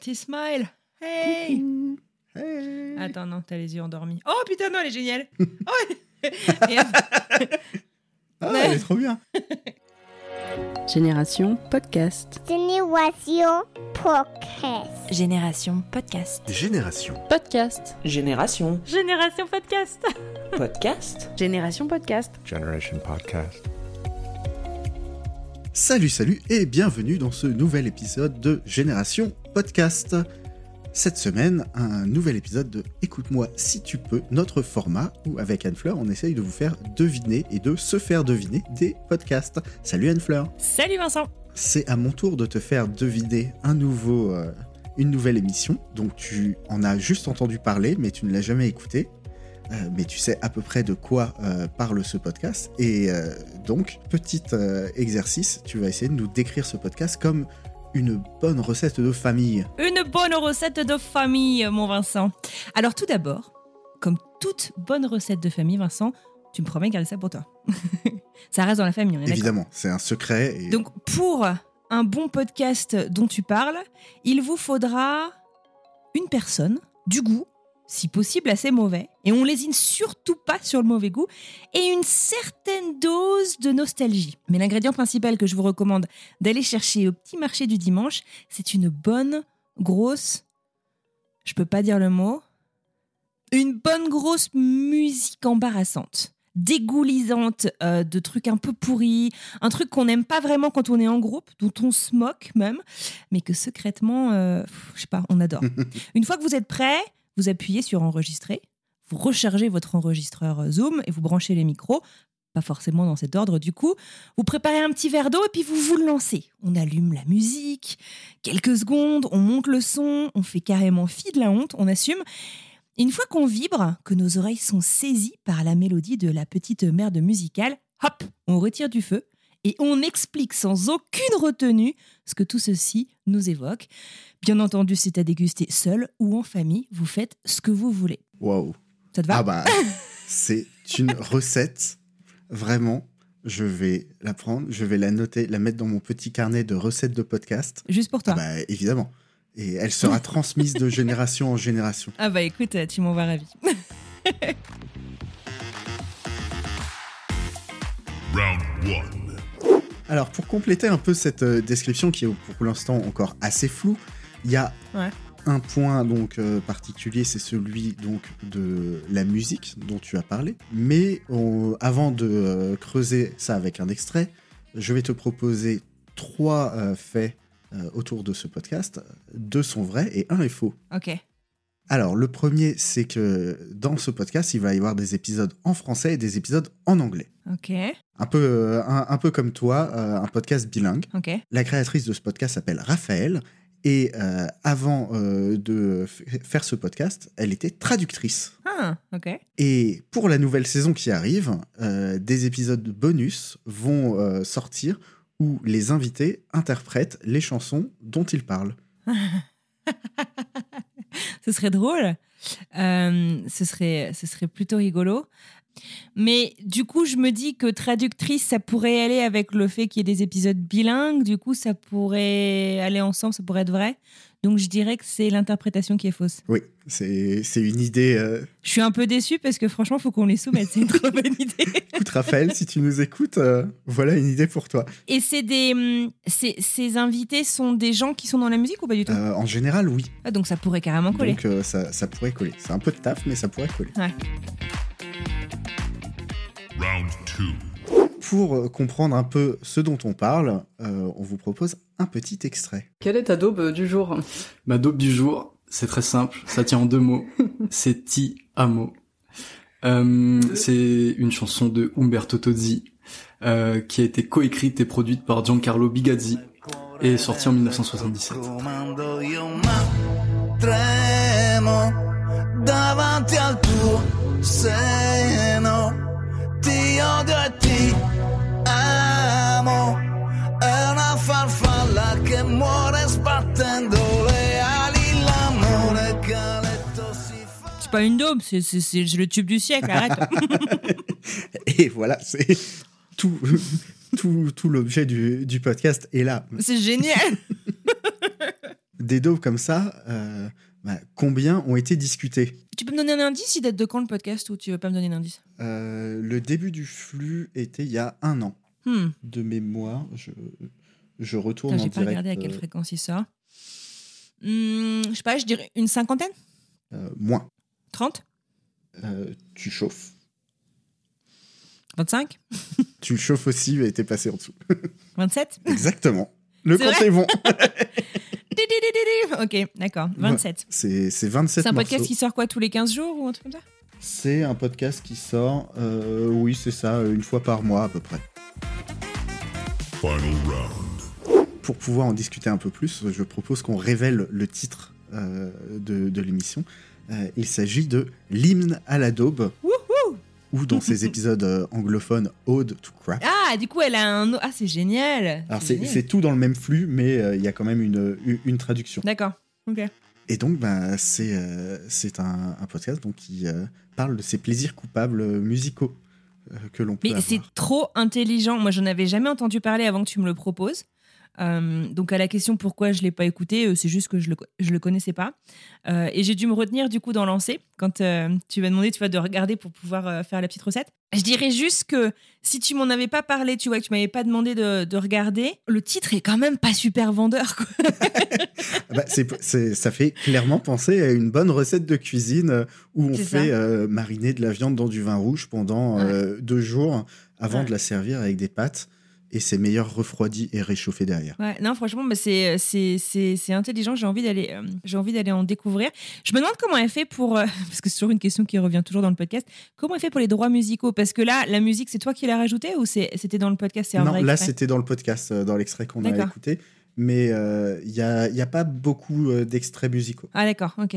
Petit smile. Hey. Hey. Attends, non, t'as les yeux endormis. Oh putain, non, elle est géniale. Oh, ah, elle est trop bien. Génération Podcast. Génération Podcast. Génération Podcast. Génération Podcast. Génération. Génération Podcast. Podcast. Génération Podcast. Génération Podcast. Salut, salut et bienvenue dans ce nouvel épisode de Génération Podcast. Cette semaine, un nouvel épisode de Écoute-moi si tu peux, notre format où avec Anne-Fleur, on essaye de vous faire deviner et de se faire deviner des podcasts. Salut Anne-Fleur. Salut Vincent. C'est à mon tour de te faire deviner une nouvelle émission. Donc tu en as juste entendu parler, mais tu ne l'as jamais écoutée. Mais tu sais à peu près de quoi parle ce podcast. Et donc, petit exercice, tu vas essayer de nous décrire ce podcast comme... une bonne recette de famille. Une bonne recette de famille, mon Vincent. Alors tout d'abord, comme toute bonne recette de famille, Vincent, tu me promets de garder ça pour toi. Ça reste dans la famille, on est évidemment, d'accord. C'est un secret. Et... donc pour un bon podcast dont tu parles, il vous faudra une personne, du goût, si possible assez mauvais, et on lésine surtout pas sur le mauvais goût, et une certaine dose de nostalgie. Mais l'ingrédient principal que je vous recommande d'aller chercher au petit marché du dimanche, c'est une bonne, grosse, je peux pas dire le mot, une bonne grosse musique embarrassante, dégoulisante de trucs un peu pourris, un truc qu'on n'aime pas vraiment quand on est en groupe, dont on se moque même, mais que secrètement, je sais pas, on adore. Une fois que vous êtes prêts, vous appuyez sur enregistrer, vous rechargez votre enregistreur Zoom et vous branchez les micros, pas forcément dans cet ordre du coup. Vous préparez un petit verre d'eau et puis vous vous lancez. On allume la musique, quelques secondes, on monte le son, on fait carrément fi de la honte, on assume. Et une fois qu'on vibre, que nos oreilles sont saisies par la mélodie de la petite merde musicale, hop, on retire du feu et on explique sans aucune retenue ce que tout ceci nous évoque. Bien entendu, c'est à déguster seul ou en famille. Vous faites ce que vous voulez. Waouh. Ça te va ? Ah bah, c'est une recette. Vraiment, je vais la prendre, je vais la noter, la mettre dans mon petit carnet de recettes de podcast. Juste pour toi. Ah bah, évidemment. Et elle sera transmise de génération en génération. Ah bah écoute, tu m'envoies ravi. Round 1. Alors, pour compléter un peu cette description qui est pour l'instant encore assez floue, il y a un point donc, particulier, c'est celui donc, de la musique dont tu as parlé. Mais avant de creuser ça avec un extrait, je vais te proposer trois faits autour de ce podcast. Deux sont vrais et un est faux. Ok. Alors, le premier, c'est que dans ce podcast, il va y avoir des épisodes en français et des épisodes en anglais. Ok. Un peu comme toi, un podcast bilingue. Ok. La créatrice de ce podcast s'appelle Raphaël. Et avant de faire ce podcast, elle était traductrice. Ah, ok. Et pour la nouvelle saison qui arrive, des épisodes bonus vont sortir où les invités interprètent les chansons dont ils parlent. Ce serait drôle, ce serait plutôt rigolo. Mais du coup, je me dis que traductrice, ça pourrait aller avec le fait qu'il y ait des épisodes bilingues. Du coup, ça pourrait aller ensemble, ça pourrait être vrai. Donc, je dirais que c'est l'interprétation qui est fausse. Oui, c'est une idée... Je suis un peu déçue parce que franchement, il faut qu'on les soumette. C'est une trop bonne idée. Écoute, Raphaël, si tu nous écoutes, voilà une idée pour toi. Et ces invités sont des gens qui sont dans la musique ou pas du tout ? En général, oui. Ah, donc, ça pourrait carrément coller. Donc, ça pourrait coller. C'est un peu de taf, mais ça pourrait coller. Ouais. Round 2. Pour comprendre un peu ce dont on parle, on vous propose un petit extrait. Quelle est ta daube du jour ? Ma daube du jour, c'est très simple, ça tient en deux mots. C'est Ti Amo. C'est une chanson de Umberto Tozzi qui a été coécrite et produite par Giancarlo Bigazzi. est sorti en 1977. C'est pas une daube, c'est le tube du siècle, arrête. Et voilà, c'est tout l'objet du podcast est là. C'est génial. Des daubes comme ça, combien ont été discutées? Tu peux me donner un indice, il date de quand le podcast, ou tu veux pas me donner d'indice? Le début du flux était il y a 1 an. De mémoire, je retourne en direct. J'ai pas regardé à quelle fréquence il sort. Je sais pas, je dirais une 50aine. Moins. 30. Tu chauffes. 25. Tu chauffes aussi, mais t'es passé en dessous. 27. Exactement. Le compte est bon. Ok, d'accord. 27. Ouais, c'est 27. C'est un podcast morceaux qui sort quoi, tous les 15 jours ou un truc comme ça? C'est un podcast qui sort, oui, c'est ça, une fois par mois à peu près. Final round. Pour pouvoir en discuter un peu plus, je propose qu'on révèle le titre de l'émission. Il s'agit de l'hymne à la daube. Wouhou! Ou dans ses épisodes anglophones, Ode to crap. Ah, du coup, elle a un... Ah, c'est génial. Alors, c'est tout dans le même flux, mais il y a quand même une traduction. D'accord, ok. Et donc, c'est un podcast donc, qui parle de ses plaisirs coupables musicaux que l'on peut avoir. Mais c'est trop intelligent. Moi, je n'avais jamais entendu parler avant que tu me le proposes. Donc, à la question pourquoi je ne l'ai pas écouté, c'est juste que je le connaissais pas. Et j'ai dû me retenir, du coup, d'en lancer. Quand tu m'as demandé de regarder pour pouvoir faire la petite recette. Je dirais juste que si tu m'en avais pas parlé, tu vois, que tu m'avais pas demandé de regarder, le titre est quand même pas super vendeur, quoi. Ça fait clairement penser à une bonne recette de cuisine où on fait mariner de la viande dans du vin rouge pendant 2 jours avant de la servir avec des pâtes. Et c'est meilleur refroidi et réchauffé derrière. Ouais, non, franchement, c'est intelligent. J'ai envie d'aller en découvrir. Je me demande comment elle fait pour... parce que c'est toujours une question qui revient toujours dans le podcast. Comment elle fait pour les droits musicaux? Parce que là, la musique, c'est toi qui l'as rajoutée ou c'était dans le podcast? Non, là, c'était dans le podcast, dans l'extrait qu'on a écouté. Mais il n'y a pas beaucoup d'extraits musicaux. Ah d'accord, ok.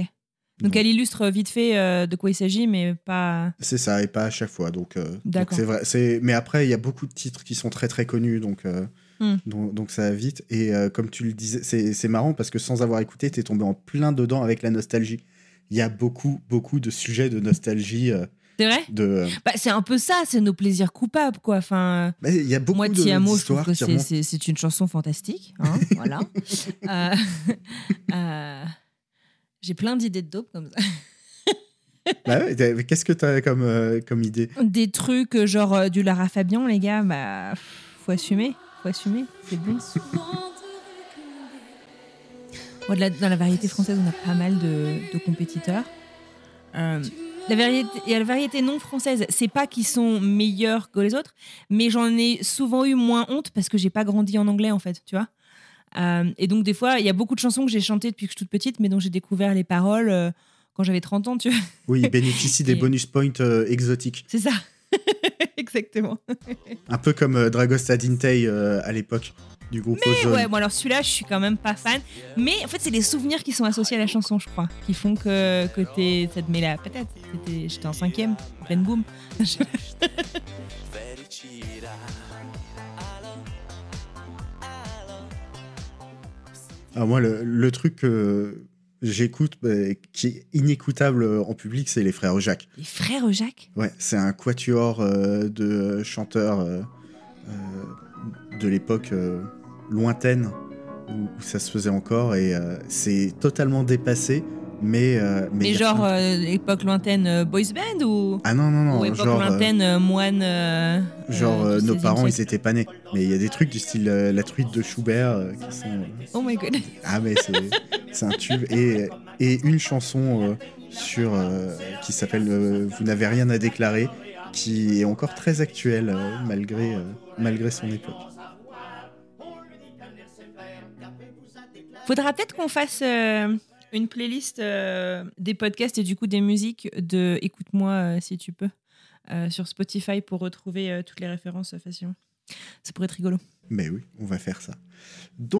Donc elle illustre vite fait de quoi il s'agit, mais pas... C'est ça, et pas à chaque fois. Donc c'est vrai. Mais après, il y a beaucoup de titres qui sont très très connus, donc ça va vite. Et comme tu le disais, c'est marrant parce que sans avoir écouté, t'es tombé en plein dedans avec la nostalgie. Il y a beaucoup, beaucoup de sujets de nostalgie. C'est vrai ? C'est un peu ça, c'est nos plaisirs coupables, quoi. Enfin, il y a beaucoup de histoires. Moi, Ti Amo, je trouve que c'est une chanson fantastique. Hein, voilà. J'ai plein d'idées de dope comme ça. Bah ouais, qu'est-ce que t'as comme idée? Des trucs genre du Lara Fabian, les gars, faut assumer, c'est bon. Bon, dans la variété française, on a pas mal de compétiteurs. Il y a la variété non française, c'est pas qu'ils sont meilleurs que les autres, mais j'en ai souvent eu moins honte parce que j'ai pas grandi en anglais en fait, tu vois. Et donc des fois il y a beaucoup de chansons que j'ai chantées depuis que je suis toute petite, mais dont j'ai découvert les paroles quand j'avais 30 ans, tu vois. Oui, ils bénéficient des bonus points exotiques. C'est ça. Exactement. Un peu comme Dragostea Din Tei à l'époque du groupe Ozone. Ouais, bon alors celui-là je suis quand même pas fan, mais en fait c'est les souvenirs qui sont associés à la chanson, je crois, qui font que ça te met la patate. J'étais en 5e, en pleine boom. Alors moi, le truc que j'écoute, qui est inécoutable en public, c'est les Frères Jacques. Les Frères Jacques ? Ouais, c'est un quatuor de chanteurs de l'époque lointaine, où ça se faisait encore, et c'est totalement dépassé, mais genre, époque lointaine boys band ou... Ah non, ou époque genre, lointaine moine... genre, nos parents, ils étaient pas nés. Mais il y a des trucs du style La Truite de Schubert qui sont... Oh my god. Ah mais c'est un tube. Et une chanson qui s'appelle Vous n'avez rien à déclarer, qui est encore très actuelle malgré son époque. Faudra peut-être qu'on fasse... une playlist des podcasts et du coup des musiques de Écoute-moi si tu peux sur Spotify pour retrouver toutes les références facilement. Ça pourrait être rigolo. Mais oui, on va faire ça. Donc...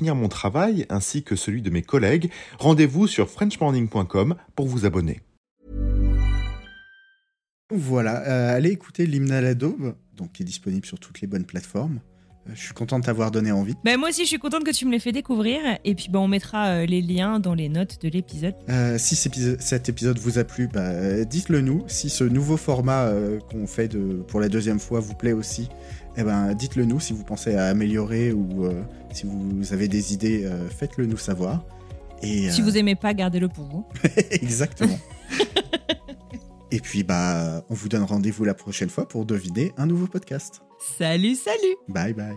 mon travail ainsi que celui de mes collègues, rendez-vous sur frenchmorning.com pour vous abonner. Voilà, allez écouter l'hymne à la daube, donc qui est disponible sur toutes les bonnes plateformes. Je suis contente d'avoir donné envie. Moi aussi, je suis contente que tu me l'aies fait découvrir. Et puis, on mettra les liens dans les notes de l'épisode. Si cet épisode vous a plu, dites-le nous. Si ce nouveau format qu'on fait pour la deuxième fois vous plaît aussi, dites-le nous. Si vous pensez à améliorer ou si vous avez des idées, faites-le nous savoir. Et, si vous aimez pas, gardez-le pour vous. Exactement. Et puis, on vous donne rendez-vous la prochaine fois pour deviner un nouveau podcast. Salut, salut! Bye, bye!